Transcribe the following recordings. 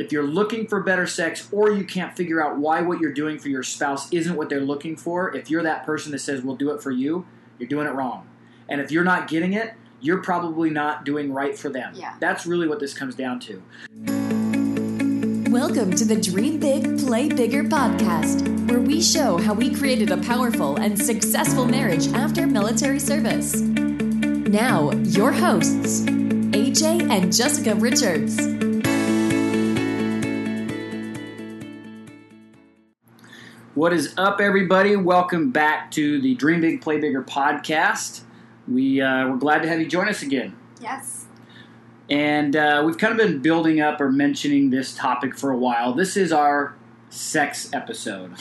If you're looking for better sex, or you can't figure out why what you're doing for your spouse isn't what they're looking for, if you're that person that says, we'll do it for you, you're doing it wrong. And if you're not getting it, you're probably not doing right for them. Yeah. That's really what this comes down to. Welcome to the Dream Big, Play Bigger podcast, where we show how we created a powerful and successful marriage after military service. Now, your hosts, AJ and Jessica Richards. What is up, everybody? Welcome back to the Dream Big, Play Bigger podcast. We're glad to have you join us again. Yes. And we've kind of been building up or mentioning this topic for a while. This is our sex episode.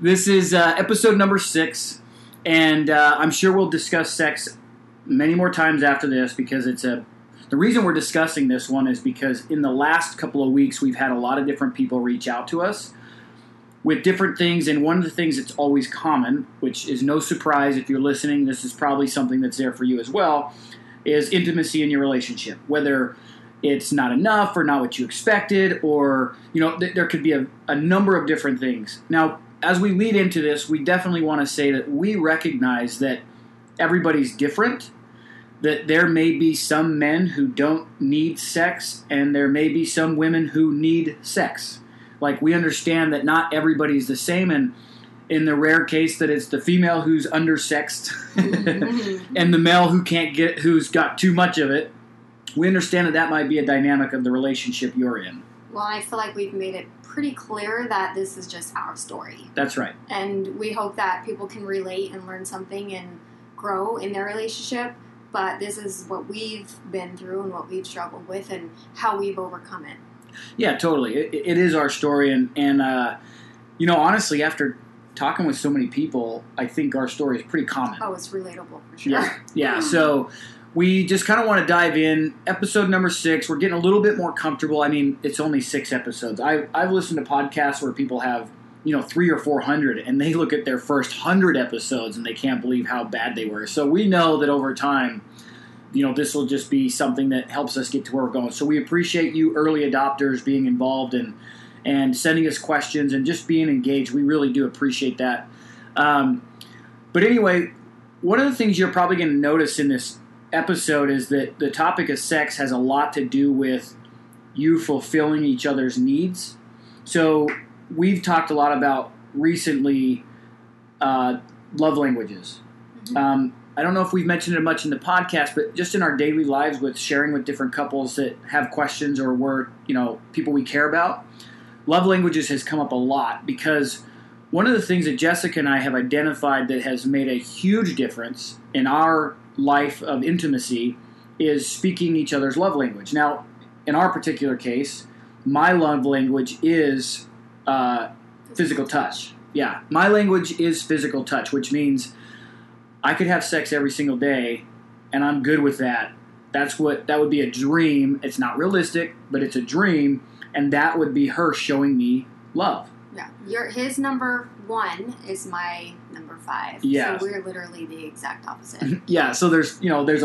This is episode number 6, and I'm sure we'll discuss sex many more times after this, because it's a... The reason we're discussing this one is because in the last couple of weeks, we've had a lot of different people reach out to us with different things, and one of the things that's always common, which is no surprise if you're listening, this is probably something that's there for you as well, is intimacy in your relationship, whether it's not enough or not what you expected, or, you know, there could be a number of different things. Now, as we lead into this, we definitely want to say that we recognize that everybody's different, that there may be some men who don't need sex, and there may be some women who need sex. Like, we understand that not everybody's the same, and in the rare case that it's the female who's undersexed and the male who's got too much of it, we understand that that might be a dynamic of the relationship you're in. Well, I feel like we've made it pretty clear that this is just our story. That's right. And we hope that people can relate and learn something and grow in their relationship, but this is what we've been through and what we've struggled with and how we've overcome it. Yeah, totally. It is our story, and you know, honestly, after talking with so many people, I think our story is pretty common. Oh, it's relatable for sure. Yeah. So we just kind of want to dive in. Episode number 6, we're getting a little bit more comfortable. I mean, it's only 6 episodes. I've listened to podcasts where people have, you know, 300 or 400, and they look at their first 100 episodes and they can't believe how bad they were. So we know that over time, you know, this will just be something that helps us get to where we're going. So we appreciate you early adopters being involved and sending us questions and just being engaged. We really do appreciate that. But anyway, one of the things you're probably going to notice in this episode is that the topic of sex has a lot to do with you fulfilling each other's needs. So we've talked a lot about recently love languages. Mm-hmm. I don't know if we've mentioned it much in the podcast, but just in our daily lives with sharing with different couples that have questions or were, you know, people we care about. Love languages has come up a lot, because one of the things that Jessica and I have identified that has made a huge difference in our life of intimacy is speaking each other's love language. Now, in our particular case, my love language is physical touch. Yeah, my language is physical touch, which means I could have sex every single day, and I'm good with that. That would be a dream. It's not realistic, but it's a dream. And that would be her showing me love. Yeah. His number 1 is my number 5. Yeah. So we're literally the exact opposite. Yeah. So there's, you know, there's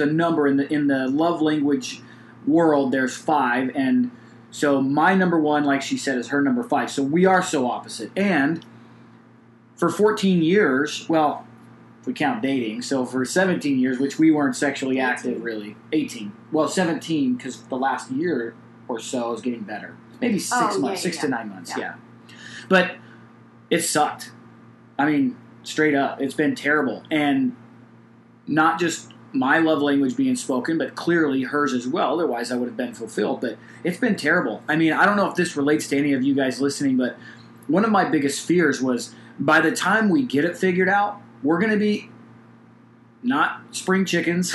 a number in the love language world, there's 5. And so my number 1, like she said, is her number 5. So we are so opposite. And for 14 years, well, if we count dating, so for 17 years, which we weren't sexually active really, 18. Well, 17, because the last year or so is getting better. Maybe 6 months, 6 to 9 months, yeah. But it sucked. I mean, straight up, it's been terrible. And not just my love language being spoken, but clearly hers as well. Otherwise, I would have been fulfilled. But it's been terrible. I mean, I don't know if this relates to any of you guys listening, but one of my biggest fears was by the time we get it figured out, we're going to be not spring chickens.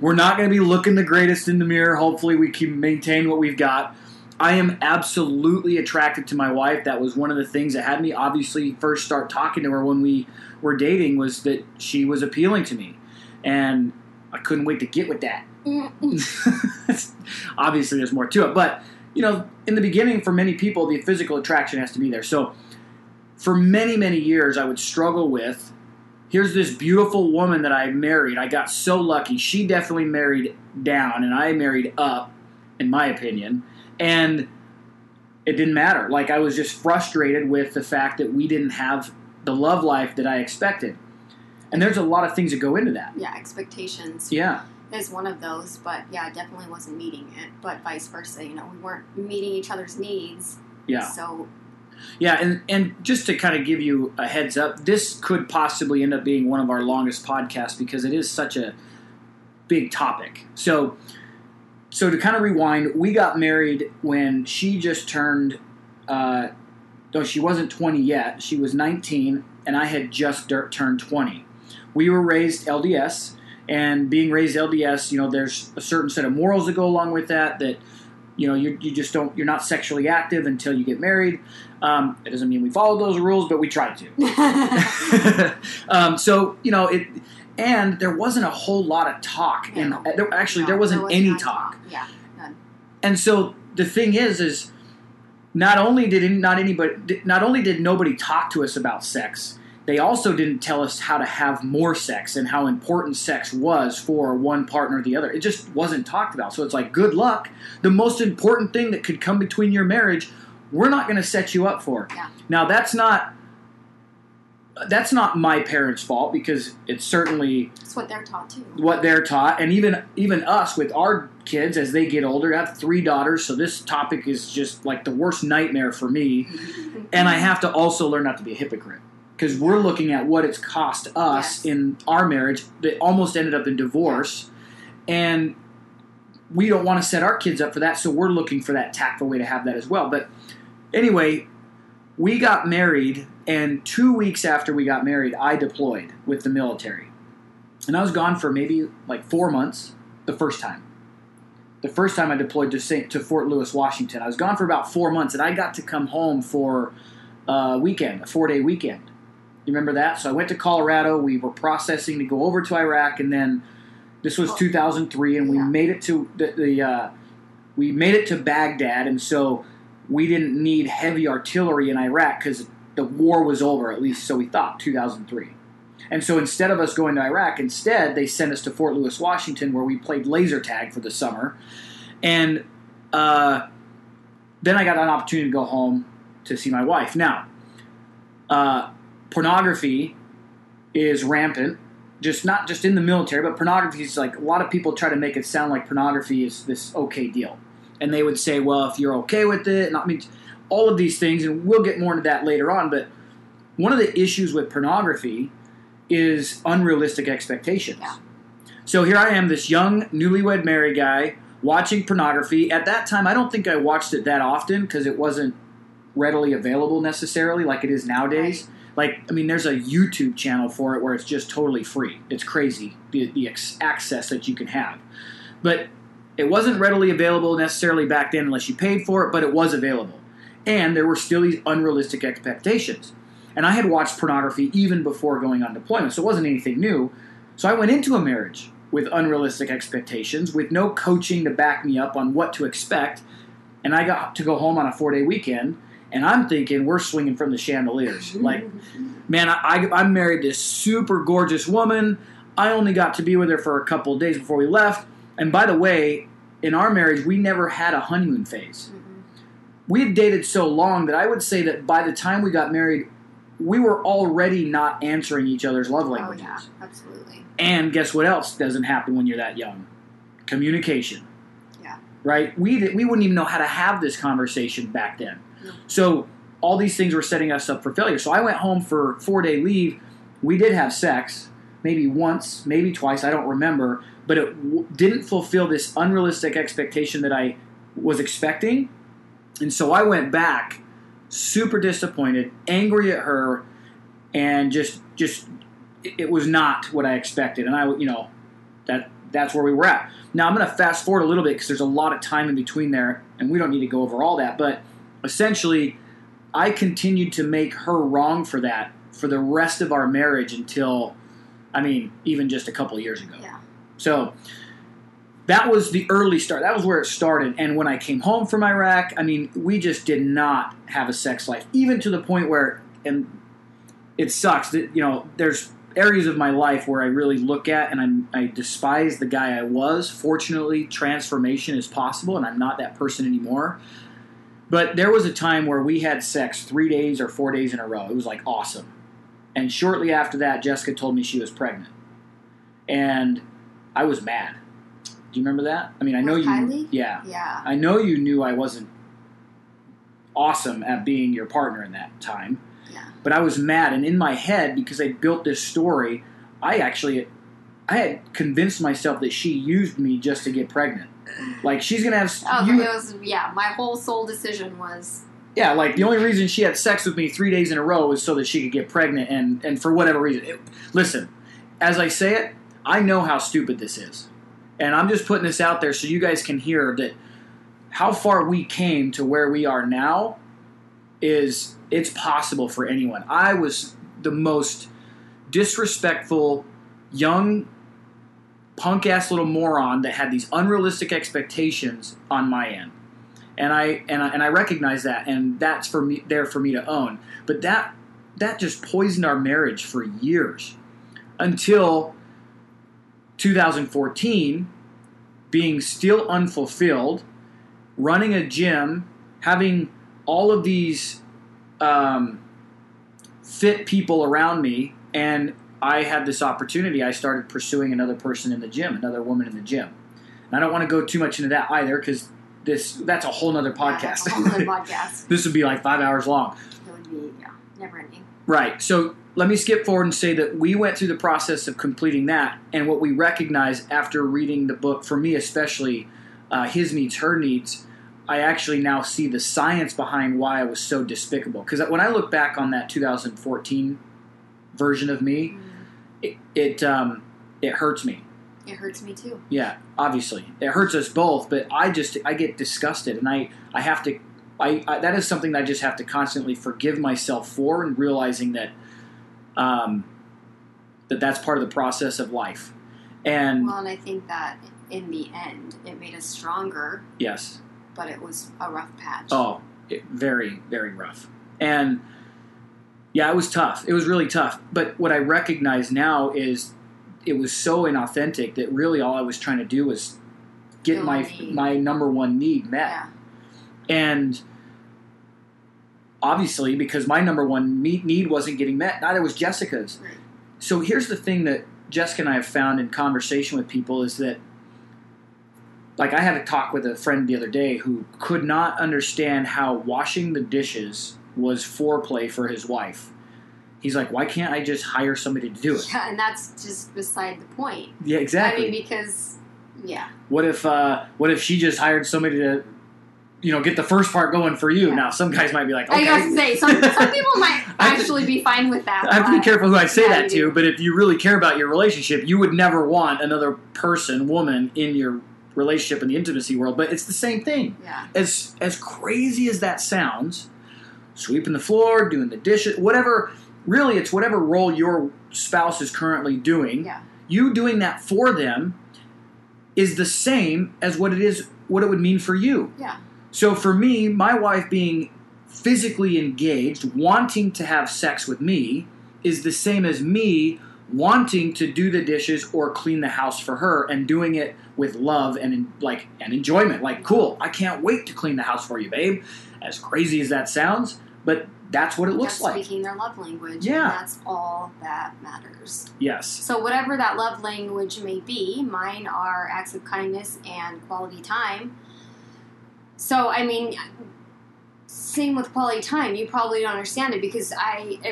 We're not going to be looking the greatest in the mirror. Hopefully we can maintain what we've got. I am absolutely attracted to my wife. That was one of the things that had me obviously first start talking to her when we were dating, was that she was appealing to me. And I couldn't wait to get with that. Obviously there's more to it. But, you know, in the beginning for many people, the physical attraction has to be there. So for many, many years I would struggle with, here's this beautiful woman that I married. I got so lucky. She definitely married down, and I married up. in my opinion. And it didn't matter. Like, I was just frustrated with the fact that we didn't have the love life that I expected. And there's a lot of things that go into that. Yeah, expectations. Yeah. Is one of those, but yeah, I definitely wasn't meeting it, but vice versa, you know, we weren't meeting each other's needs. Yeah. So. Yeah, and just to kind of give you a heads up, this could possibly end up being one of our longest podcasts because it is such a big topic. So to kind of rewind, we got married when she just turned, though she wasn't 20 yet, she was 19, and I had just turned 20. We were raised LDS, and being raised LDS, you know, there's a certain set of morals that go along with that, you know, you just don't, you're not sexually active until you get married. It doesn't mean we followed those rules, but we tried to. So, you know, it, and there wasn't a whole lot of talk. Yeah, and there wasn't any talk. Yeah, none. And so the thing is not only did nobody talk to us about sex, they also didn't tell us how to have more sex and how important sex was for one partner or the other. It just wasn't talked about. So it's like, good luck. The most important thing that could come between your marriage, we're not going to set you up for. Yeah. Now, that's not my parents' fault because it's certainly... It's what they're taught, too. What they're taught. And even us with our kids as they get older. I have 3 daughters, so this topic is just like the worst nightmare for me. And I have to also learn not to be a hypocrite. Because we're looking at what it's cost us in our marriage that almost ended up in divorce. And we don't want to set our kids up for that, so we're looking for that tactful way to have that as well. But anyway, we got married, and 2 weeks after we got married, I deployed with the military. And I was gone for maybe like 4 months the first time. The first time I deployed to Fort Lewis, Washington. I was gone for about 4 months, and I got to come home for a 4-day weekend. You remember that? So I went to Colorado. We were processing to go over to Iraq, and then this was 2003, and we made it to we made it to Baghdad, and so we didn't need heavy artillery in Iraq because the war was over, at least so we thought, 2003. And so instead of us going to Iraq, instead they sent us to Fort Lewis, Washington, where we played laser tag for the summer, and then I got an opportunity to go home to see my wife. Now, pornography is rampant, just not just in the military, but pornography is like, a lot of people try to make it sound like pornography is this okay deal. And they would say, well, if you're okay with it, and I mean, all of these things, and we'll get more into that later on, but one of the issues with pornography is unrealistic expectations. Yeah. So here I am, this young, newlywed married guy, watching pornography. At that time, I don't think I watched it that often because it wasn't readily available necessarily like it is nowadays. Right. Like, I mean, there's a YouTube channel for it where it's just totally free. It's crazy, the access that you can have. But it wasn't readily available necessarily back then unless you paid for it, but it was available. And there were still these unrealistic expectations. And I had watched pornography even before going on deployment, so it wasn't anything new. So I went into a marriage with unrealistic expectations, with no coaching to back me up on what to expect. And I got to go home on a 4-day weekend. And I'm thinking we're swinging from the chandeliers. Like, man, I married this super gorgeous woman. I only got to be with her for a couple of days before we left. And by the way, in our marriage, we never had a honeymoon phase. Mm-hmm. We had dated so long that I would say that by the time we got married, we were already not answering each other's love languages. Oh, yeah, absolutely. And guess what else doesn't happen when you're that young? Communication. Yeah. Right? We wouldn't even know how to have this conversation back then. So all these things were setting us up for failure. So I went home for 4-day leave. We did have sex, maybe once, maybe twice. I don't remember. But it didn't fulfill this unrealistic expectation that I was expecting. And so I went back super disappointed, angry at her, and just it was not what I expected. And I, you know, that's where we were at. Now I'm going to fast forward a little bit because there's a lot of time in between there, and we don't need to go over all that. But essentially, I continued to make her wrong for that for the rest of our marriage until, I mean, even just a couple of years ago. Yeah. So that was the early start. That was where it started. And when I came home from Iraq, I mean, we just did not have a sex life, even to the point where, and it sucks that, you know, there's areas of my life where I really look at and I despise the guy I was. Fortunately, transformation is possible, and I'm not that person anymore. But there was a time where we had sex 3 days or 4 days in a row. It was like awesome. And shortly after that, Jessica told me she was pregnant. And I was mad. Do you remember that? I mean, I know you. Kylie? Yeah. Yeah. I know you knew I wasn't awesome at being your partner in that time. Yeah. But I was mad. And in my head, because I built this story, I had convinced myself that she used me just to get pregnant. Like, she's going to have... Oh, it was... Yeah, my whole sole decision was... Yeah, like, the only reason she had sex with me 3 days in a row is so that she could get pregnant, and for whatever reason. Listen, as I say it, I know how stupid this is. And I'm just putting this out there so you guys can hear that how far we came to where we are now is... It's possible for anyone. I was the most disrespectful, young, punk-ass little moron that had these unrealistic expectations on my end. And I recognize that, and that's for me, there for me to own. But that just poisoned our marriage for years until 2014, being still unfulfilled, running a gym, having all of these fit people around me, and I had this opportunity. I started pursuing another person in the gym, another woman in the gym. And I don't want to go too much into that either, because that's a whole nother podcast. Yeah, a whole nother podcast. This would be like 5 hours long. It would be, yeah, never ending. Right. So let me skip forward and say that we went through the process of completing that, and what we recognize after reading the book, for me especially, His Needs, Her Needs, I actually now see the science behind why I was so despicable. Because when I look back on that 2014 version of me, it hurts me. It hurts me too. Yeah, obviously. It hurts us both, but I get disgusted. And I have to that is something that I just have to constantly forgive myself for, and realizing that that's part of the process of life. And I think that in the end, it made us stronger. Yes. But it was a rough patch. Oh, very, very rough. And, yeah, it was tough. It was really tough. But what I recognize now is it was so inauthentic that really all I was trying to do was get my number one need met. Yeah. And obviously, because my number one need wasn't getting met, neither was Jessica's. Right. So here's the thing that Jessica and I have found in conversation with people is that, like, I had a talk with a friend the other day who could not understand how washing the dishes was foreplay for his wife. He's like, why can't I just hire somebody to do it? Yeah, and that's just beside the point. Yeah, exactly. I mean, because, yeah. What if she just hired somebody to, you know, get the first part going for you? Yeah. Now, some guys might be like, okay. I gotta say, some people might actually be fine with that. I have to be careful who I say that to, but if you really care about your relationship, you would never want another person, woman, in your relationship in the intimacy world, but it's the same thing. Yeah. As crazy as that sounds, sweeping the floor, doing the dishes, whatever, really it's whatever role your spouse is currently doing, yeah, you doing that for them is the same as what it would mean for you. Yeah. So for me, my wife being physically engaged, wanting to have sex with me, is the same as me wanting to do the dishes or clean the house for her, and doing it with love and enjoyment. Like, cool, I can't wait to clean the house for you, babe. As crazy as that sounds, but that's what it looks like. Speaking their love language, yeah, and that's all that matters. Yes. So whatever that love language may be, mine are acts of kindness and quality time. So, I mean, same with quality time. You probably don't understand it because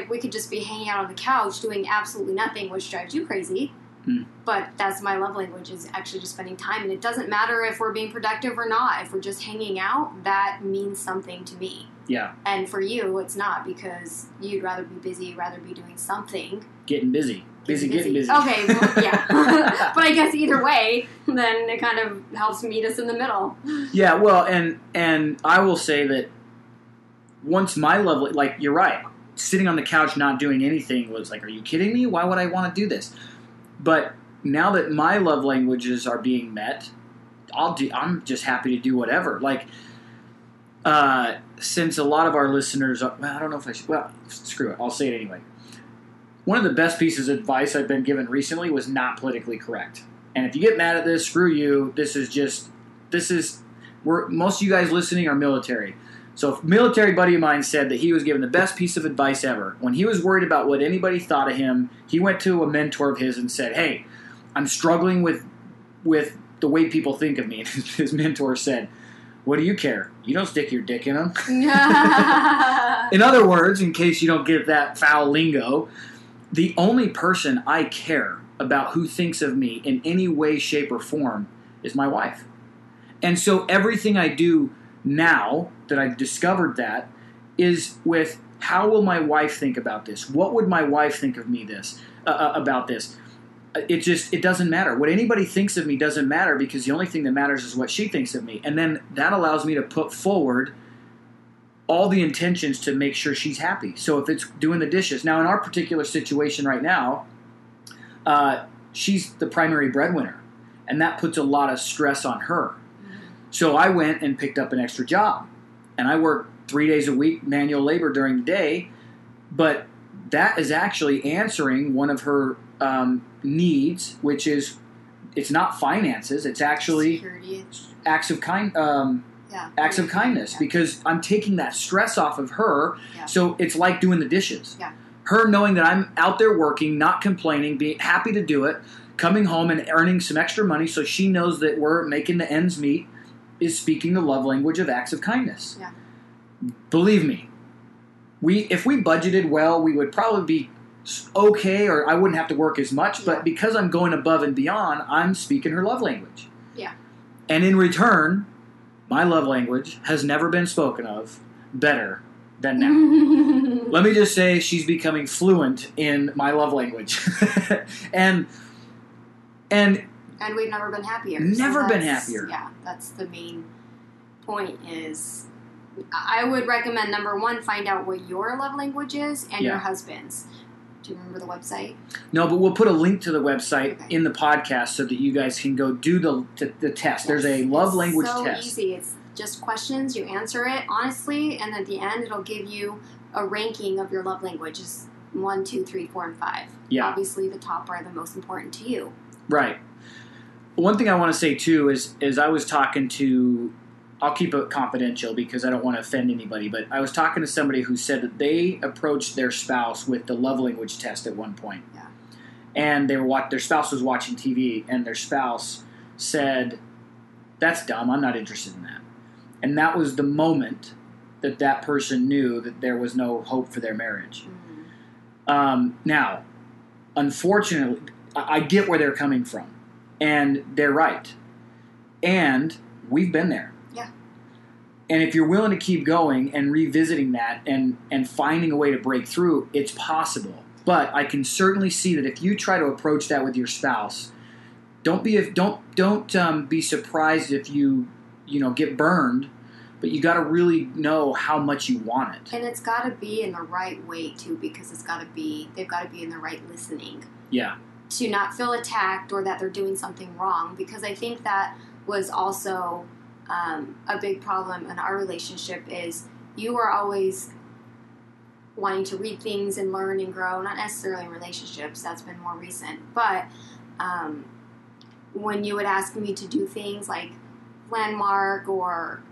we could just be hanging out on the couch doing absolutely nothing, which drives you crazy. Mm. But that's my love language, is actually just spending time. And it doesn't matter if we're being productive or not. If we're just hanging out, that means something to me. Yeah. And for you, it's not, because you'd rather be busy, rather be doing something. Getting busy. Getting busy. Okay, well, yeah. But I guess either way, then it kind of helps meet us in the middle. Yeah, well, and I will say that once my love, like, you're right, sitting on the couch not doing anything was like, are you kidding me? Why would I want to do this? But now that my love languages are being met, I'm just happy to do whatever. Like, since a lot of our listeners, I don't know if I should, well, screw it, I'll say it anyway. One of the best pieces of advice I've been given recently was not politically correct. And if you get mad at this, screw you. Most of you guys listening are military. So a military buddy of mine said that he was given the best piece of advice ever. When he was worried about what anybody thought of him, he went to a mentor of his and said, hey, I'm struggling with the way people think of me. And his mentor said, what do you care? You don't stick your dick in them. In other words, in case you don't get that foul lingo, the only person I care about who thinks of me in any way, shape, or form is my wife. And so everything I do now that I've discovered that is with how will my wife think about this? What would my wife think of me about this? It doesn't matter. What anybody thinks of me doesn't matter because the only thing that matters is what she thinks of me. And then that allows me to put forward all the intentions to make sure she's happy. So if it's doing the dishes. Now, in our particular situation right now, she's the primary breadwinner, and that puts a lot of stress on her. So I went and picked up an extra job, and I work 3 days a week, manual labor during the day, but that is actually answering one of her needs, which is it's not finances, it's actually security. acts of kindness, because I'm taking that stress off of her, so it's like doing the dishes. Yeah. Her knowing that I'm out there working, not complaining, being happy to do it, coming home and earning some extra money so she knows that we're making the ends meet, is speaking the love language of acts of kindness. Yeah. Believe me, if we budgeted well, we would probably be okay, or I wouldn't have to work as much, but because I'm going above and beyond, I'm speaking her love language. Yeah. And in return, my love language has never been spoken of better than now. Let me just say she's becoming fluent in my love language. And we've never been happier. Yeah, that's the main point is I would recommend, number one, find out what your love language is and your husband's. Do you remember the website? No, but we'll put a link to the website in the podcast so that you guys can go do the test. Yes. There's a love language test. It's so easy. It's just questions. You answer it honestly, and at the end it'll give you a ranking of your love languages, 1, 2, 3, 4, and 5. Yeah. Obviously the top are the most important to you. Right. One thing I want to say, too, is I was talking to – I'll keep it confidential because I don't want to offend anybody, but I was talking to somebody who said that they approached their spouse with the love language test at one point. Yeah. And they were their spouse was watching TV, and their spouse said, that's dumb. I'm not interested in that. And that was the moment that that person knew that there was no hope for their marriage. Mm-hmm. Now, unfortunately, I get where they're coming from. And they're right. And we've been there. Yeah. And if you're willing to keep going and revisiting that and finding a way to break through, it's possible. But I can certainly see that if you try to approach that with your spouse, don't be surprised if you get burned. But you got to really know how much you want it. And it's got to be in the right way too, because they've got to be in the right listening. Yeah. To not feel attacked or that they're doing something wrong, because I think that was also a big problem in our relationship is you are always wanting to read things and learn and grow, not necessarily in relationships, that's been more recent, but when you would ask me to do things like Landmark or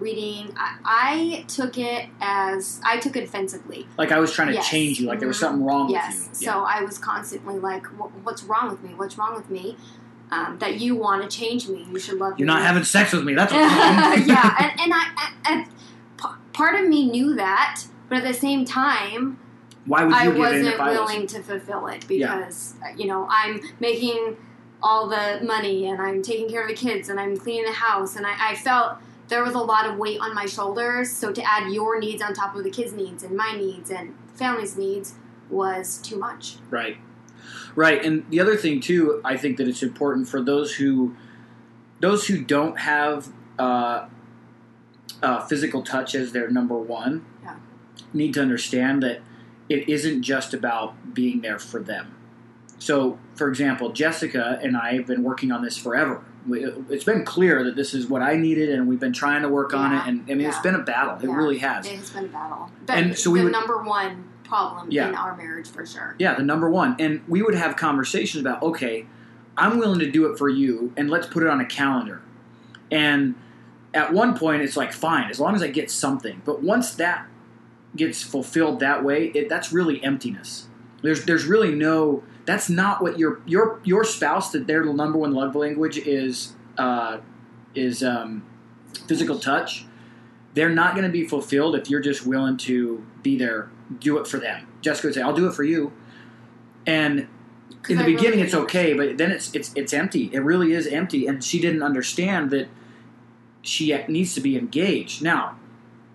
reading, I took it offensively. Like I was trying to change you, like there was something wrong with you. Yeah. So I was constantly like, what's wrong with me? What's wrong with me? That you want to change me. You should love me. You're not having sex with me. That's what's wrong. Yeah, and I part of me knew that, but at the same time, why would I wasn't willing to fulfill it because, I'm making all the money and I'm taking care of the kids and I'm cleaning the house and I felt there was a lot of weight on my shoulders, so to add your needs on top of the kids' needs and my needs and family's needs was too much. Right. Right, and the other thing, too, I think that it's important for those who don't have physical touch as their number one need to understand that it isn't just about being there for them. So, for example, Jessica and I have been working on this forever. It's been clear that this is what I needed, and we've been trying to work on it. And I mean, it's been a battle. It really has. It has been a battle. But and so the number one problem in our marriage for sure. Yeah, the number one. And we would have conversations about, okay, I'm willing to do it for you, and let's put it on a calendar. And at one point, it's like, fine, as long as I get something. But once that gets fulfilled that way, that's really emptiness. There's really no – that's not what your spouse, that their number one love language is physical touch. They're not going to be fulfilled if you're just willing to be there, do it for them. Jessica would say, I'll do it for you. And in the beginning, it's okay, but then it's empty. It really is empty. And she didn't understand that she needs to be engaged. Now,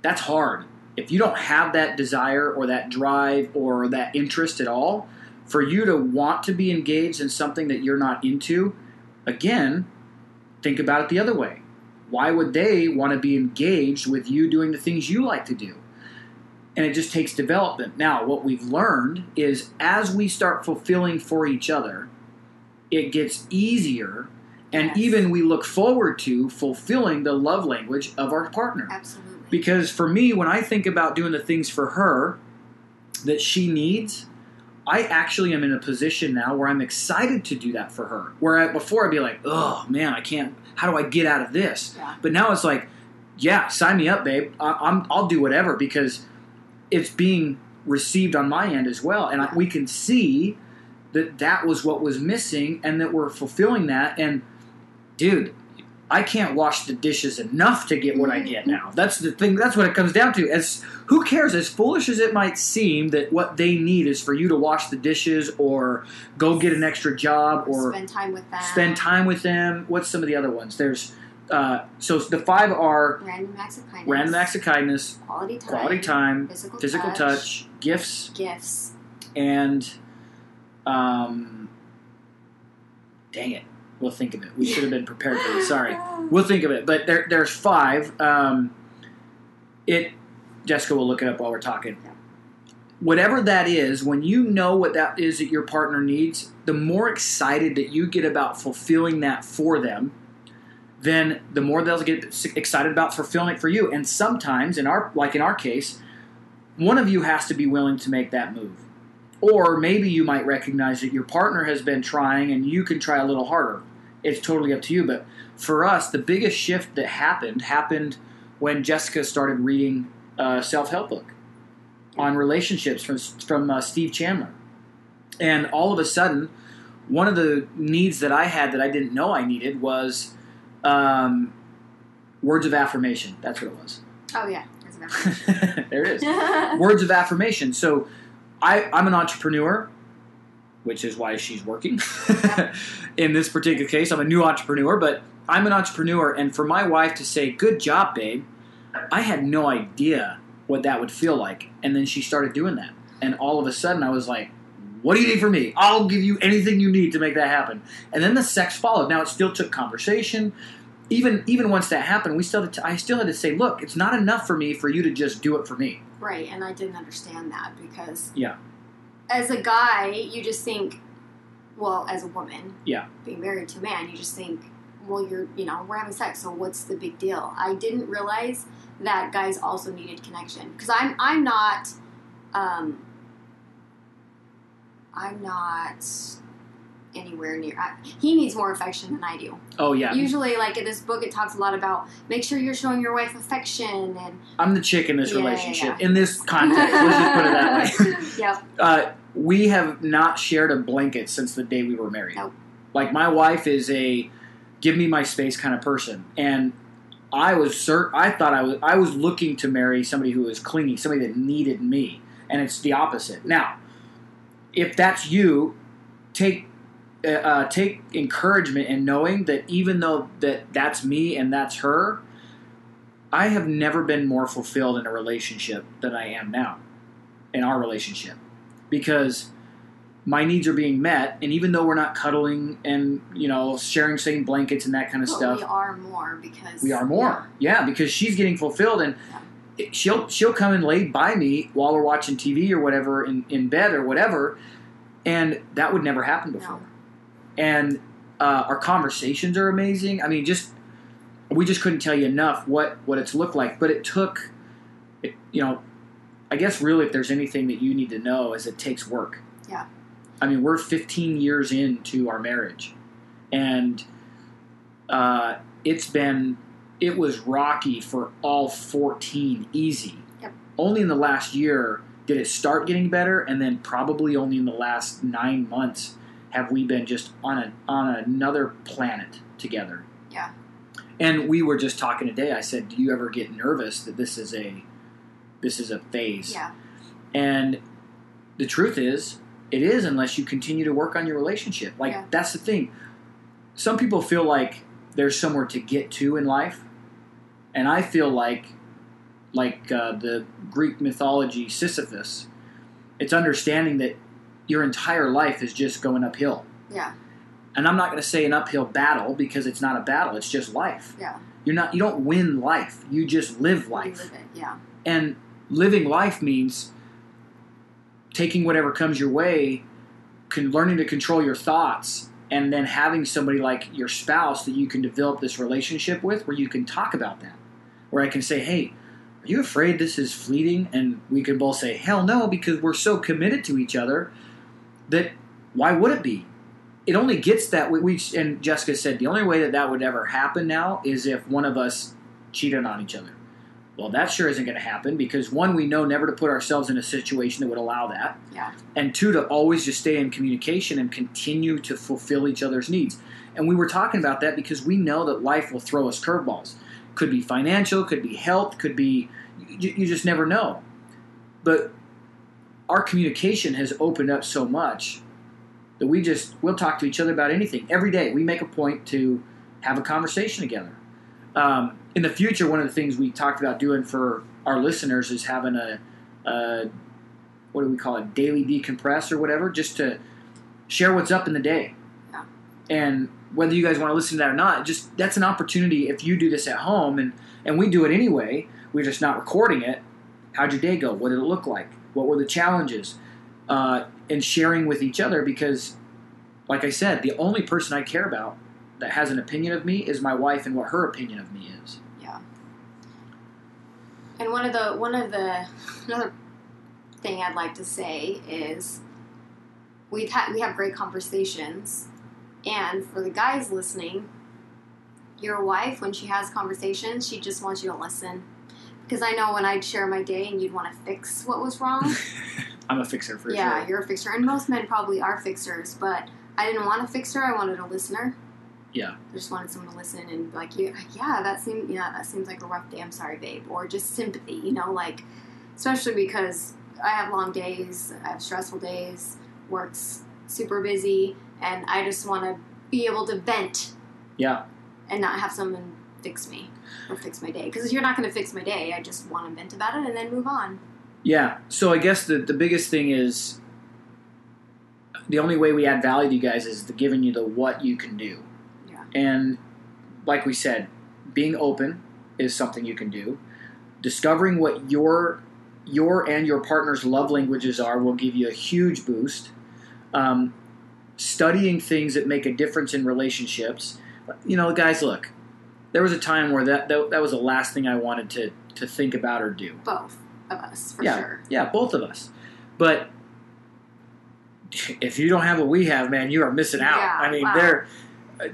that's hard. If you don't have that desire or that drive or that interest at all, for you to want to be engaged in something that you're not into, again, think about it the other way. Why would they want to be engaged with you doing the things you like to do? And it just takes development. Now, what we've learned is as we start fulfilling for each other, it gets easier. And even we look forward to fulfilling the love language of our partner. Absolutely. Because for me, when I think about doing the things for her that she needs, I actually am in a position now where I'm excited to do that for her. Where before I'd be like, oh, man, I can't. How do I get out of this? Yeah. But now it's like, yeah, sign me up, babe. I'll do whatever, because it's being received on my end as well. And we can see that that was what was missing, and that we're fulfilling that. And, dude, I can't wash the dishes enough to get what I get now. That's the thing. That's what it comes down to. As who cares? As foolish as it might seem that what they need is for you to wash the dishes or go get an extra job or spend time with them. What's some of the other ones? There's so the five are random acts of kindness, quality time, physical touch, gifts, and dang it. We'll think of it. We should have been prepared for it. Sorry. We'll think of it. But there's five. Jessica will look it up while we're talking. Yeah. Whatever that is, when you know what that is that your partner needs, the more excited that you get about fulfilling that for them, then the more they'll get excited about fulfilling it for you. And sometimes, in our case, one of you has to be willing to make that move. Or maybe you might recognize that your partner has been trying and you can try a little harder. It's totally up to you. But for us, the biggest shift that happened when Jessica started reading a self-help book on relationships from Steve Chandler. And all of a sudden, one of the needs that I had that I didn't know I needed was words of affirmation. That's what it was. Oh, yeah. Words of affirmation. There it is. Words of affirmation. So I'm an entrepreneur, which is why she's working. In this particular case, I'm a new entrepreneur, but I'm an entrepreneur. And for my wife to say, good job, babe, I had no idea what that would feel like. And then she started doing that. And all of a sudden I was like, what do you need from me? I'll give you anything you need to make that happen. And then the sex followed. Now, it still took conversation. Even once that happened, I still had to say, look, it's not enough for me for you to just do it for me. Right, and I didn't understand that because as a guy, you just think, well, as a woman, being married to a man, you just think, well, we're having sex, so what's the big deal? I didn't realize that guys also needed connection, because I'm not anywhere near. He needs more affection than I do. Oh, yeah. Usually, like in this book, it talks a lot about make sure you're showing your wife affection. And I'm the chick in this relationship. Yeah. In this context, let's just put it that way. Yep. We have not shared a blanket since the day we were married. Nope. Like, my wife is a give me my space kind of person, and I thought I was looking to marry somebody who was clingy, somebody that needed me, and it's the opposite. Now, if that's you, take encouragement in knowing that even though that's me and that's her, I have never been more fulfilled in a relationship than I am now, in our relationship, because my needs are being met. And even though we're not cuddling and sharing same blankets and that kind of stuff, we are more because she's getting fulfilled, and she'll come and lay by me while we're watching TV or whatever in bed or whatever, and that would never happen before. No. And our conversations are amazing. I mean, we just couldn't tell you enough what it's looked like. But it took, I guess really if there's anything that you need to know is it takes work. Yeah. I mean, we're 15 years into our marriage, and it was rocky for all 14 easy. Yep. Only in the last year did it start getting better, and then probably only in the last 9 months have we been just on another planet together. Yeah. And we were just talking today. I said, do you ever get nervous that this is a phase? Yeah. And the truth is, it is, unless you continue to work on your relationship. Like, yeah. That's the thing. Some people feel like there's somewhere to get to in life. And I feel like the Greek mythology Sisyphus, it's understanding that your entire life is just going uphill. Yeah. And I'm not going to say an uphill battle, because it's not a battle. It's just life. Yeah. You don't win life. You just live life. You live it, yeah. And living life means taking whatever comes your way, learning to control your thoughts, and then having somebody like your spouse that you can develop this relationship with, where you can talk about that, where I can say, hey, are you afraid this is fleeting? And we can both say, hell no, because we're so committed to each other that why would it be? It only gets that way. And Jessica said the only way that would ever happen now is if one of us cheated on each other. Well, that sure isn't going to happen, because one, we know never to put ourselves in a situation that would allow that. Yeah. And two, to always just stay in communication and continue to fulfill each other's needs. And we were talking about that because we know that life will throw us curveballs. Could be financial, could be health, could be, you just never know. But our communication has opened up so much that we'll talk to each other about anything. Every day we make a point to have a conversation together. In the future, one of the things we talked about doing for our listeners is having a what do we call it, daily decompress or whatever, just to share what's up in the day. Yeah. And whether you guys want to listen to that or not, just that's an opportunity. If you do this at home, and we do it anyway, we're just not recording it. How'd your day go? What did it look like? What were the challenges? And sharing with each other, because, like I said, the only person I care about that has an opinion of me is my wife, and what her opinion of me is. Yeah. And another thing I'd like to say is we have great conversations, and for the guys listening, your wife, when she has conversations, she just wants you to listen. Because I know when I'd share my day and you'd want to fix what was wrong. I'm a fixer for sure. Yeah, you're a fixer, and most men probably are fixers, but I didn't want a fixer, I wanted a listener. Yeah. I just wanted someone to listen and be like, that seems like a rough day. I'm sorry, babe. Or just sympathy, especially because I have long days, I have stressful days, work's super busy, and I just want to be able to vent. Yeah. And not have someone fix me or fix my day. Because you're not going to fix my day. I just want to vent about it and then move on. Yeah. So I guess the biggest thing is the only way we add value to you guys is giving you the what you can do. And like we said, being open is something you can do. Discovering what your and your partner's love languages are will give you a huge boost. Studying things that make a difference in relationships. Guys, look, there was a time where that was the last thing I wanted to think about or do. Both of us, for sure. Yeah, both of us. But if you don't have what we have, man, you are missing out. Yeah,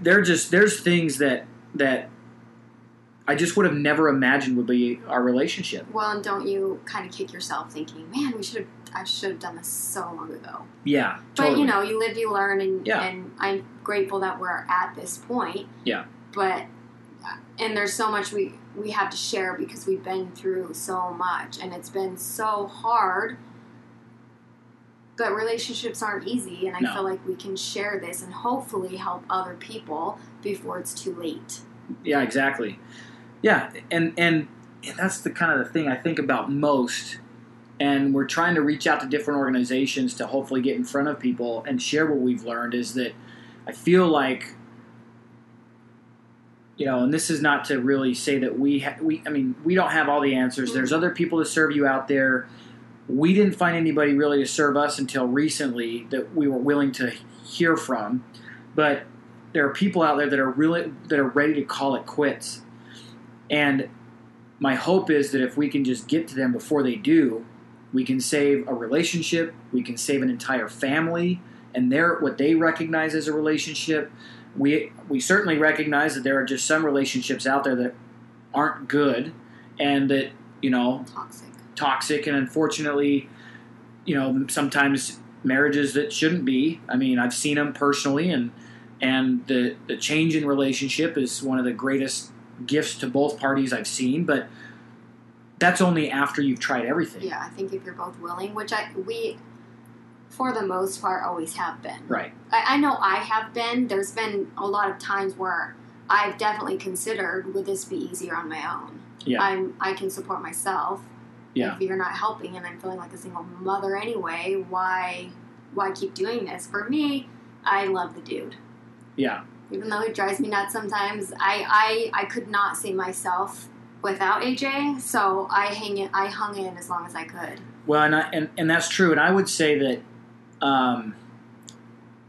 there's things that I just would have never imagined would be our relationship. Well, and don't you kind of kick yourself thinking, man, I should have done this so long ago. Yeah, totally. But you live, you learn, and I'm grateful that we're at this point. Yeah. But there's so much we have to share, because we've been through so much, and it's been so hard. But relationships aren't easy, and I feel like we can share this and hopefully help other people before it's too late. Yeah, exactly. Yeah, and that's the kind of the thing I think about most. And we're trying to reach out to different organizations to hopefully get in front of people and share what we've learned, is that I feel like, and this is not to really say that we don't have all the answers. Mm-hmm. There's other people to serve you out there. We didn't find anybody really to serve us until recently that we were willing to hear from, but there are people out there that are ready to call it quits. And my hope is that if we can just get to them before they do, We can save a relationship. We can save an entire family and what they recognize as a relationship. We certainly recognize that there are just some relationships out there that aren't good and that, you know, toxic. And unfortunately, you know, sometimes marriages that shouldn't be. I mean, I've seen them personally, and the change in relationship is one of the greatest gifts to both parties I've seen, but that's only after you've tried everything. Yeah, I think if you're both willing, which we for the most part always have been. Right. I know I have been. There's been a lot of times where I've definitely considered, would this be easier on my own? Yeah. I can support myself. Yeah. If you're not helping and I'm feeling like a single mother anyway, why keep doing this? For me, I love the dude. Yeah. Even though he drives me nuts sometimes, I could not see myself without AJ, so I hung in as long as I could. Well, and that's true, and I would say that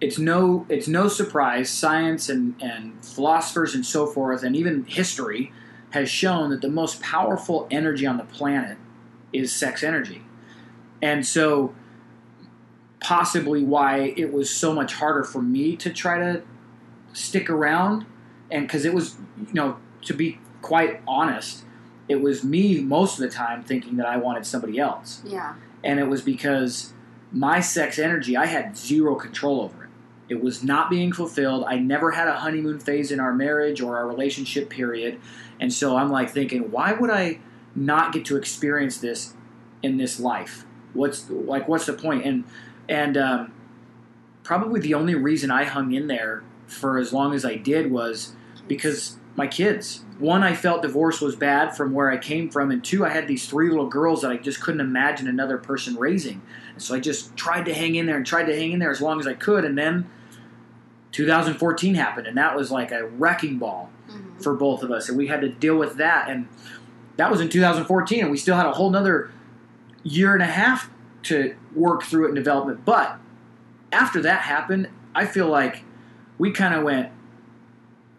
it's no surprise science and philosophers and so forth, and even history has shown that the most powerful energy on the planet is sex energy, and so possibly why it was so much harder for me to try to stick around, and because it was, you know, to be quite honest, it was me most of the time thinking that I wanted somebody else. Yeah. And it was because my sex energy, I had zero control over it. It was not being fulfilled. I never had a honeymoon phase in our marriage or our relationship period. And so I'm like thinking, why would I not get to experience this in this life? What's the point? And probably the only reason I hung in there for as long as I did was because my kids. One, I felt divorce was bad from where I came from, and two, I had these three little girls that I just couldn't imagine another person raising. And so I just tried to hang in there as long as I could, and then 2014 happened, and that was like a wrecking ball for both of us, and we had to deal with that, and that was in 2014, and we still had a whole nother year and a half to work through it in development. But after that happened, I feel like we kind of went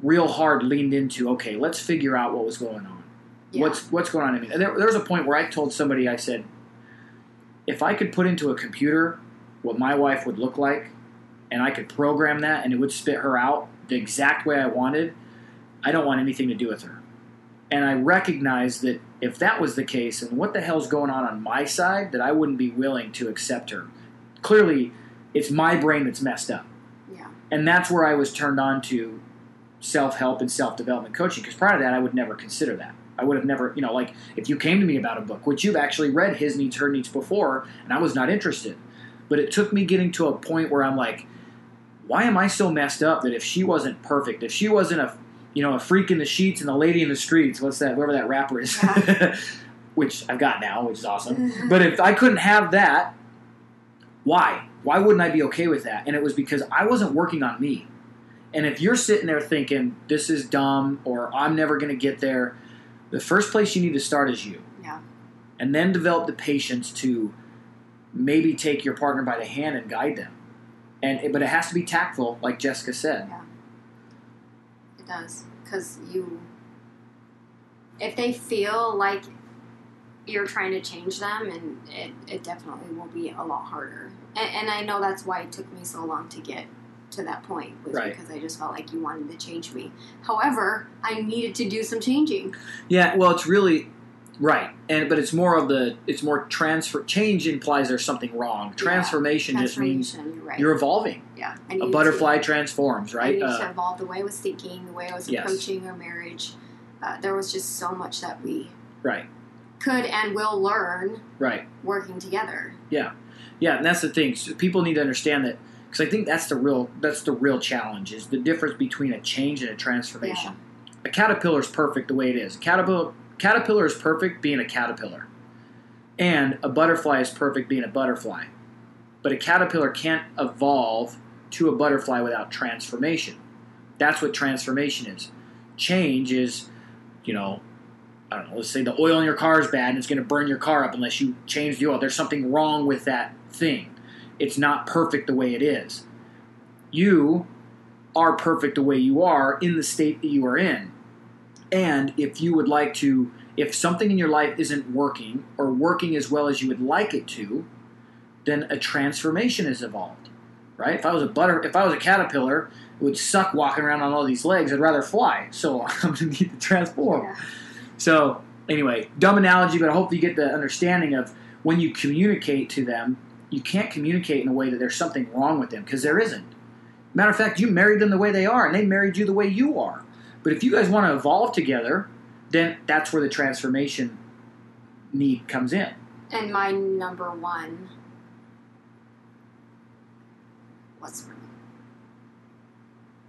real hard, leaned into, okay, let's figure out what was going on. Yeah. What's going on? I mean, there was a point where I told somebody, I said, if I could put into a computer what my wife would look like, and I could program that and it would spit her out the exact way I wanted, I don't want anything to do with her. And I recognized that if that was the case, and what the hell's going on my side, that I wouldn't be willing to accept her. Clearly, it's my brain that's messed up. Yeah. And that's where I was turned on to self-help and self-development coaching, because prior to that, I would never consider that. I would have never, you know, like if you came to me about a book, which you've actually read His Needs, Her Needs before, and I was not interested. But it took me getting to a point where I'm like, why am I so messed up that if she wasn't perfect, if she wasn't a, you know, a freak in the sheets and a lady in the streets, what's that, whoever that rapper is, yeah. Which I've got now, which is awesome. But if I couldn't have that, why wouldn't I be okay with that? And it was because I wasn't working on me. And if you're sitting there thinking, this is dumb, or I'm never going to get there, the first place you need to start is you. Yeah. And then develop the patience to maybe take your partner by the hand and guide them. But it has to be tactful, like Jessica said. Yeah. It does. Because if they feel like you're trying to change them, and it definitely will be a lot harder. And I know that's why it took me so long to get to that point, was right, because I just felt like you wanted to change me. However, I needed to do some changing. Yeah, well, it's really right, but it's more transfer. Change implies there's something wrong. Transformation just means you're, right, you're evolving. Yeah, a butterfly transforms. Right, I needed to evolve the way I was thinking, the way I was approaching our marriage. There was just so much that we could and will learn. Right, working together. Yeah, and that's the thing. So people need to understand that. Because I think that's the real challenge, is the difference between a change and a transformation. Yeah. A caterpillar is perfect the way it is. A caterpillar is perfect being a caterpillar. And a butterfly is perfect being a butterfly. But a caterpillar can't evolve to a butterfly without transformation. That's what transformation is. Change is, you know, I don't know, let's say the oil in your car is bad and it's going to burn your car up unless you change the oil. There's something wrong with that thing. It's not perfect the way it is. You are perfect the way you are in the state that you are in. And if you would like to If something in your life isn't working or working as well as you would like it to, then a transformation is evolved, right? If I was a caterpillar, it would suck walking around on all these legs. I'd rather fly. So I'm going to need to transform. Yeah. So anyway, dumb analogy, but I hope you get the understanding of when you communicate to them, you can't communicate in a way that there's something wrong with them, because there isn't. Matter of fact, you married them the way they are, and they married you the way you are. But if you guys want to evolve together, then that's where the transformation need comes in. And my number one, what's the word?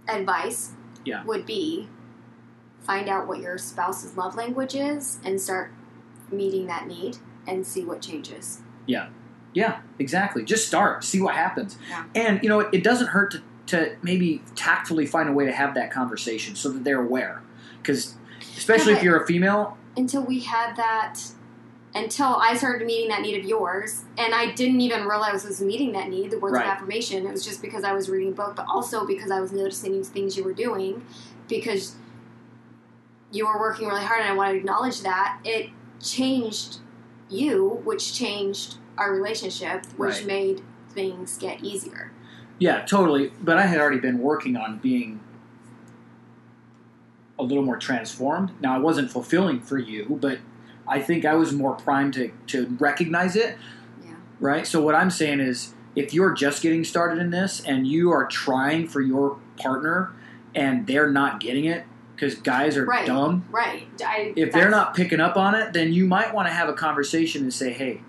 Advice would be find out what your spouse's love language is and start meeting that need and see what changes. Yeah. Yeah, exactly. Just start. See what happens. Yeah. And, you know, it doesn't hurt to maybe tactfully find a way to have that conversation so that they're aware. Because especially if you're a female. Until I started meeting that need of yours, and I didn't even realize I was meeting that need, the words of affirmation. It was just because I was reading a book, but also because I was noticing these things you were doing because you were working really hard, and I wanted to acknowledge that. It changed you, which changed our relationship, which made things get easier. Yeah, totally. But I had already been working on being a little more transformed. Now, I wasn't fulfilling for you, but I think I was more primed to recognize it, right? So what I'm saying is, if you're just getting started in this and you are trying for your partner and they're not getting it, because guys are dumb. Right. If they're not picking up on it, then you might want to have a conversation and say, hey,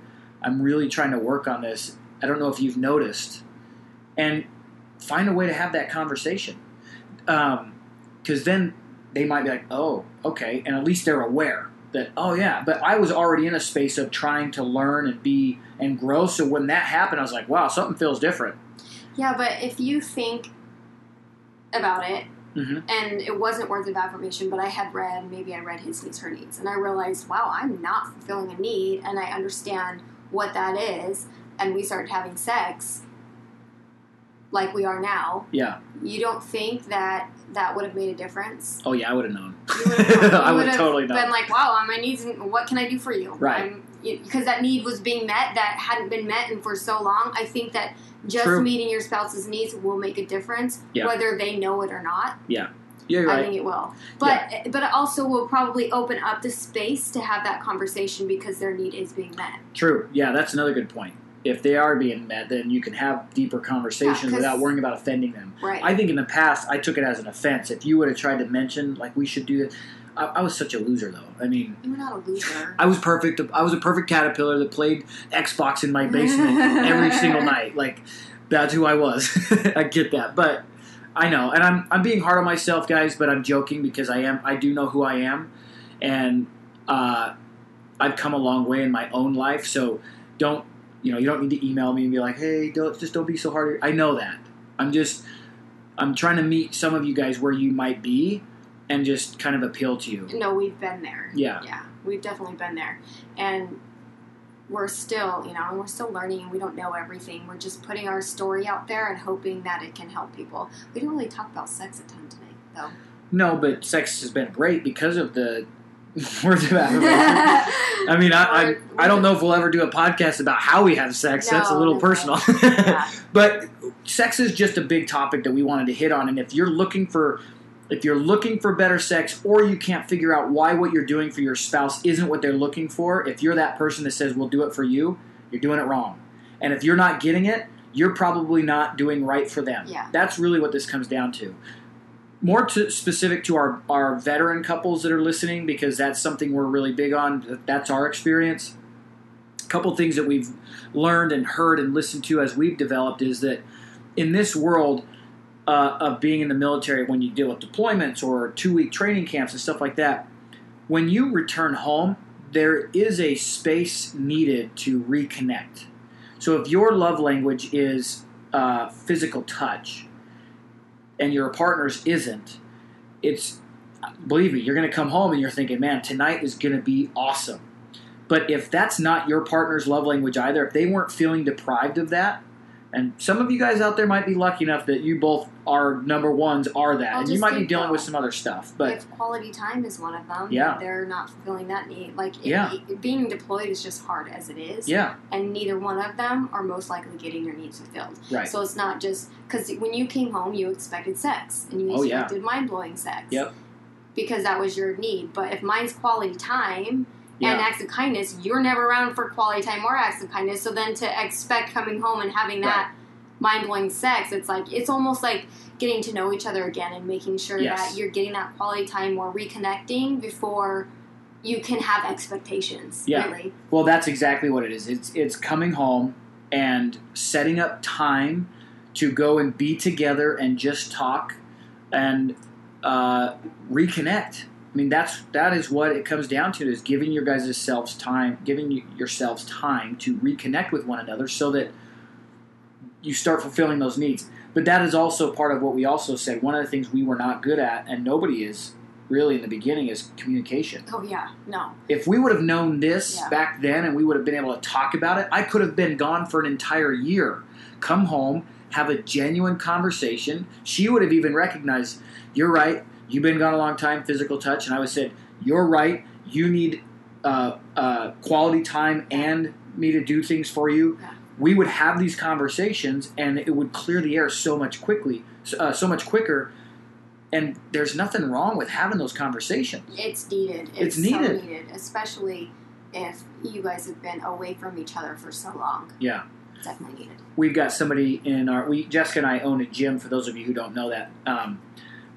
I'm really trying to work on this. I don't know if you've noticed. And find a way to have that conversation. Because then they might be like, oh, okay. And at least they're aware that, oh, yeah. But I was already in a space of trying to learn and be and grow. So when that happened, I was like, wow, something feels different. Yeah, but if you think about it, and it wasn't words of affirmation, but I read His Needs, Her Needs, and I realized, wow, I'm not fulfilling a need, and I understand what that is, and we started having sex like we are now. Yeah. You don't think that would have made a difference? Oh, yeah, I would have known. I would have totally known. Been like, wow, my needs, what can I do for you? Right. Because that need was being met that hadn't been met in for so long. I think that just meeting your spouse's needs will make a difference, whether they know it or not. Yeah, you're right. I think it will. But but it also will probably open up the space to have that conversation because their need is being met. True. Yeah, that's another good point. If they are being met, then you can have deeper conversations without worrying about offending them. Right. I think in the past, I took it as an offense. If you would have tried to mention, like, we should do this. I was such a loser, though. I mean, you're not a loser. I was perfect. I was a perfect caterpillar that played Xbox in my basement every single night. Like, that's who I was. I get that, but I know, and I'm being hard on myself, guys. But I'm joking because I do know who I am, and I've come a long way in my own life. So you don't need to email me and be like, hey, don't be so hard. I know that. I'm trying to meet some of you guys where you might be. And just kind of appeal to you. No, we've been there. Yeah. Yeah. We've definitely been there. And we're still, we're still learning and we don't know everything. We're just putting our story out there and hoping that it can help people. We didn't really talk about sex a ton tonight, though. No, but sex has been great because of the words of affirmation. I mean, I don't know if we'll ever do a podcast about how we have sex. No, that's a little personal. Yeah. But sex is just a big topic that we wanted to hit on. And if you're looking for better sex or you can't figure out why what you're doing for your spouse isn't what they're looking for, if you're that person that says, we'll do it for you, you're doing it wrong. And if you're not getting it, you're probably not doing right for them. Yeah. That's really what this comes down to. More specific to our veteran couples that are listening, because that's something we're really big on. That's our experience. A couple things that we've learned and heard and listened to as we've developed is that in this world of being in the military, when you deal with deployments or 2-week training camps and stuff like that, when you return home, there is a space needed to reconnect. So if your love language is physical touch and your partner's isn't, believe me, you're going to come home and you're thinking, man, tonight is going to be awesome. But if that's not your partner's love language either, if they weren't feeling deprived of that, And some of you guys out there might be lucky enough that you both are number ones are that. And you might be dealing with some other stuff. But if quality time is one of them. Yeah. They're not fulfilling that need. Like, being deployed is just hard as it is. Yeah. And neither one of them are most likely getting their needs fulfilled. Right. So it's not just... Because when you came home, you expected sex. And you expected mind-blowing sex. Yep. Because that was your need. But if mine's quality time... Yeah. And acts of kindness, you're never around for quality time or acts of kindness. So then to expect coming home and having that mind-blowing sex, it's like, it's almost like getting to know each other again and making sure that you're getting that quality time or reconnecting before you can have expectations. Yeah. Really. Well, that's exactly what it is. It's coming home and setting up time to go and be together and just talk and reconnect. I mean, that is what it comes down to, is giving your guys' selves time, giving yourselves time to reconnect with one another so that you start fulfilling those needs. But that is also part of what we also said. One of the things we were not good at, and nobody is really in the beginning, is communication. Oh, yeah. No. If we would have known this back then and we would have been able to talk about it, I could have been gone for an entire year, come home, have a genuine conversation. She would have even recognized, you're right. You've been gone a long time, physical touch. And I would have said, you're right. You need quality time and me to do things for you. Yeah. We would have these conversations, and it would clear the air so much quicker. And there's nothing wrong with having those conversations. It's needed. It's needed. So needed, especially if you guys have been away from each other for so long. Yeah. Definitely needed. We've got somebody in our – Jessica and I own a gym, for those of you who don't know that.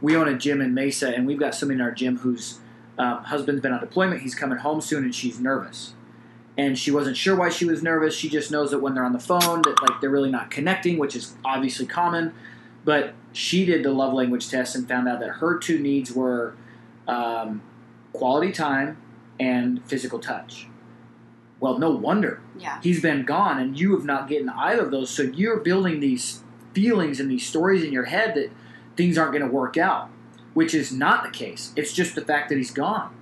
We own a gym in Mesa, and we've got somebody in our gym whose husband's been on deployment. He's coming home soon, and she's nervous. And she wasn't sure why she was nervous. She just knows that when they're on the phone, that like they're really not connecting, which is obviously common. But she did the love language test and found out that her two needs were quality time and physical touch. Well, no wonder. Yeah. He's been gone, and you have not gotten either of those. So you're building these feelings and these stories in your head that – things aren't going to work out, which is not the case. It's just the fact that he's gone.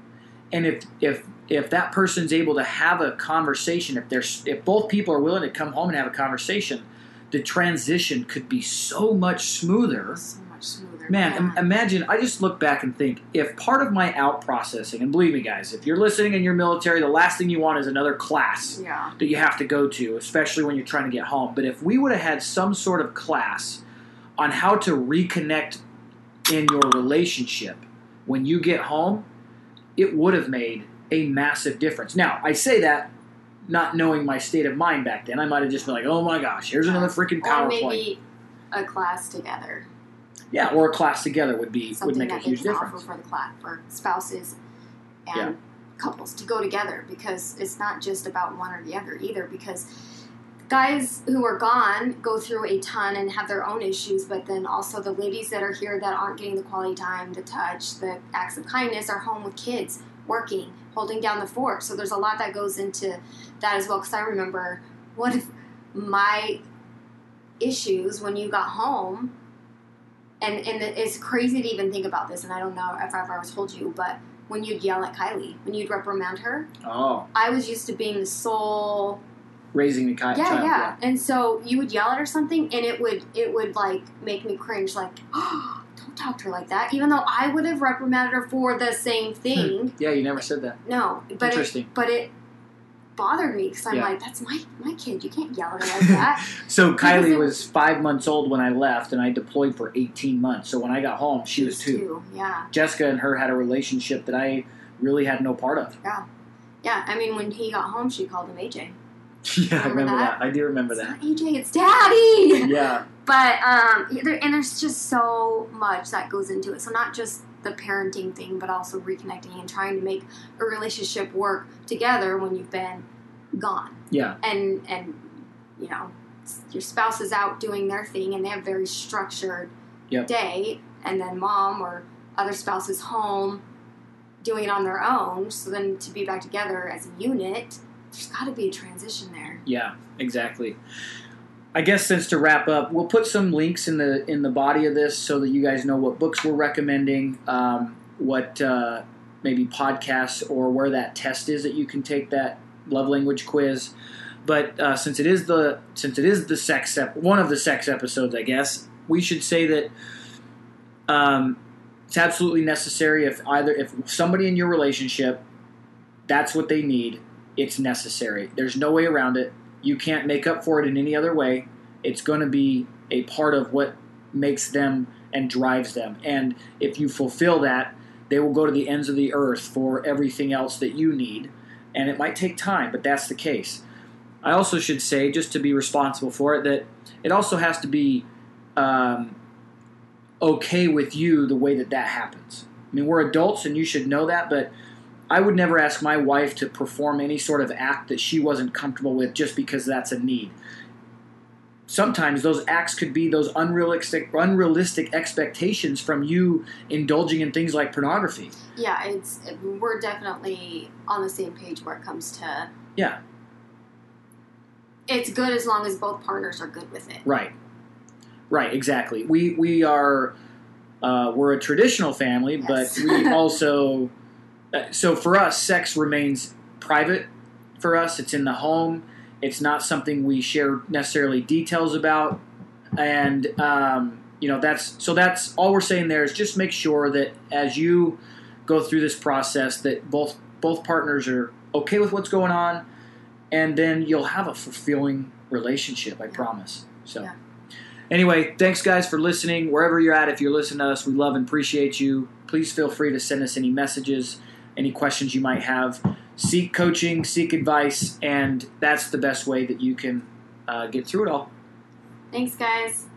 And if that person's able to have a conversation, if both people are willing to come home and have a conversation, the transition could be so much smoother. So much smoother. Man, imagine, I just look back and think, if part of my out-processing, and believe me, guys, if you're listening and you're military, the last thing you want is another class that you have to go to, especially when you're trying to get home. But if we would have had some sort of class on how to reconnect in your relationship when you get home, it would have made a massive difference. Now, I say that not knowing my state of mind back then. I might have just been like, oh my gosh, here's another freaking PowerPoint. Or maybe a class together. Yeah, or a class together would make a huge difference. Something that they can offer for the class, for spouses and couples to go together, because it's not just about one or the other either, because guys who are gone go through a ton and have their own issues, but then also the ladies that are here that aren't getting the quality time, the touch, the acts of kindness are home with kids, working, holding down the fort. So there's a lot that goes into that as well, because I remember one of my issues when you got home, and it's crazy to even think about this, and I don't know if I've ever told you, but when you'd yell at Kylie, when you'd reprimand her, I was used to being the sole... raising the child. Yeah. And so you would yell at her something, and it would like make me cringe, like, oh, don't talk to her like that. Even though I would have reprimanded her for the same thing. Yeah, you never said that. No, but interesting. But it bothered me because I'm like, that's my kid. You can't yell at her like that. So Kylie was 5 months old when I left, and I deployed for 18 months. So when I got home, she was two. Yeah. Jessica and her had a relationship that I really had no part of. Yeah. I mean, when he got home, she called him AJ. Yeah, I remember that. I do remember that. It's not AJ, it's Daddy! Yeah. But, and there's just so much that goes into it. So not just the parenting thing, but also reconnecting and trying to make a relationship work together when you've been gone. Yeah. And you know, your spouse is out doing their thing, and they have a very structured day, and then mom or other spouse is home doing it on their own. So then to be back together as a unit... there's got to be a transition there. Yeah, exactly. I guess since to wrap up, we'll put some links in the body of this so that you guys know what books we're recommending, what maybe podcasts or where that test is that you can take that love language quiz. But since it is the sex one of the sex episodes, I guess we should say that it's absolutely necessary. If somebody in your relationship, that's what they need, it's necessary. There's no way around it. You can't make up for it in any other way. It's going to be a part of what makes them and drives them. And if you fulfill that, they will go to the ends of the earth for everything else that you need. And it might take time, but that's the case. I also should say, just to be responsible for it, that it also has to be okay with you the way that that happens. I mean, we're adults and you should know that, but I would never ask my wife to perform any sort of act that she wasn't comfortable with just because that's a need. Sometimes those acts could be those unrealistic expectations from you indulging in things like pornography. Yeah, we're definitely on the same page where it comes to... Yeah. It's good as long as both partners are good with it. Right. Right, exactly. We are... we're a traditional family, yes. But we also... so for us, sex remains private for us. It's in the home. It's not something we share necessarily details about. And, that's all we're saying there is just make sure that as you go through this process that both partners are okay with what's going on, and then you'll have a fulfilling relationship, I promise. So anyway, thanks guys for listening. Wherever you're at, if you're listening to us, we love and appreciate you. Please feel free to send us any messages, any questions you might have. Seek coaching, seek advice, and that's the best way that you can get through it all. Thanks, guys.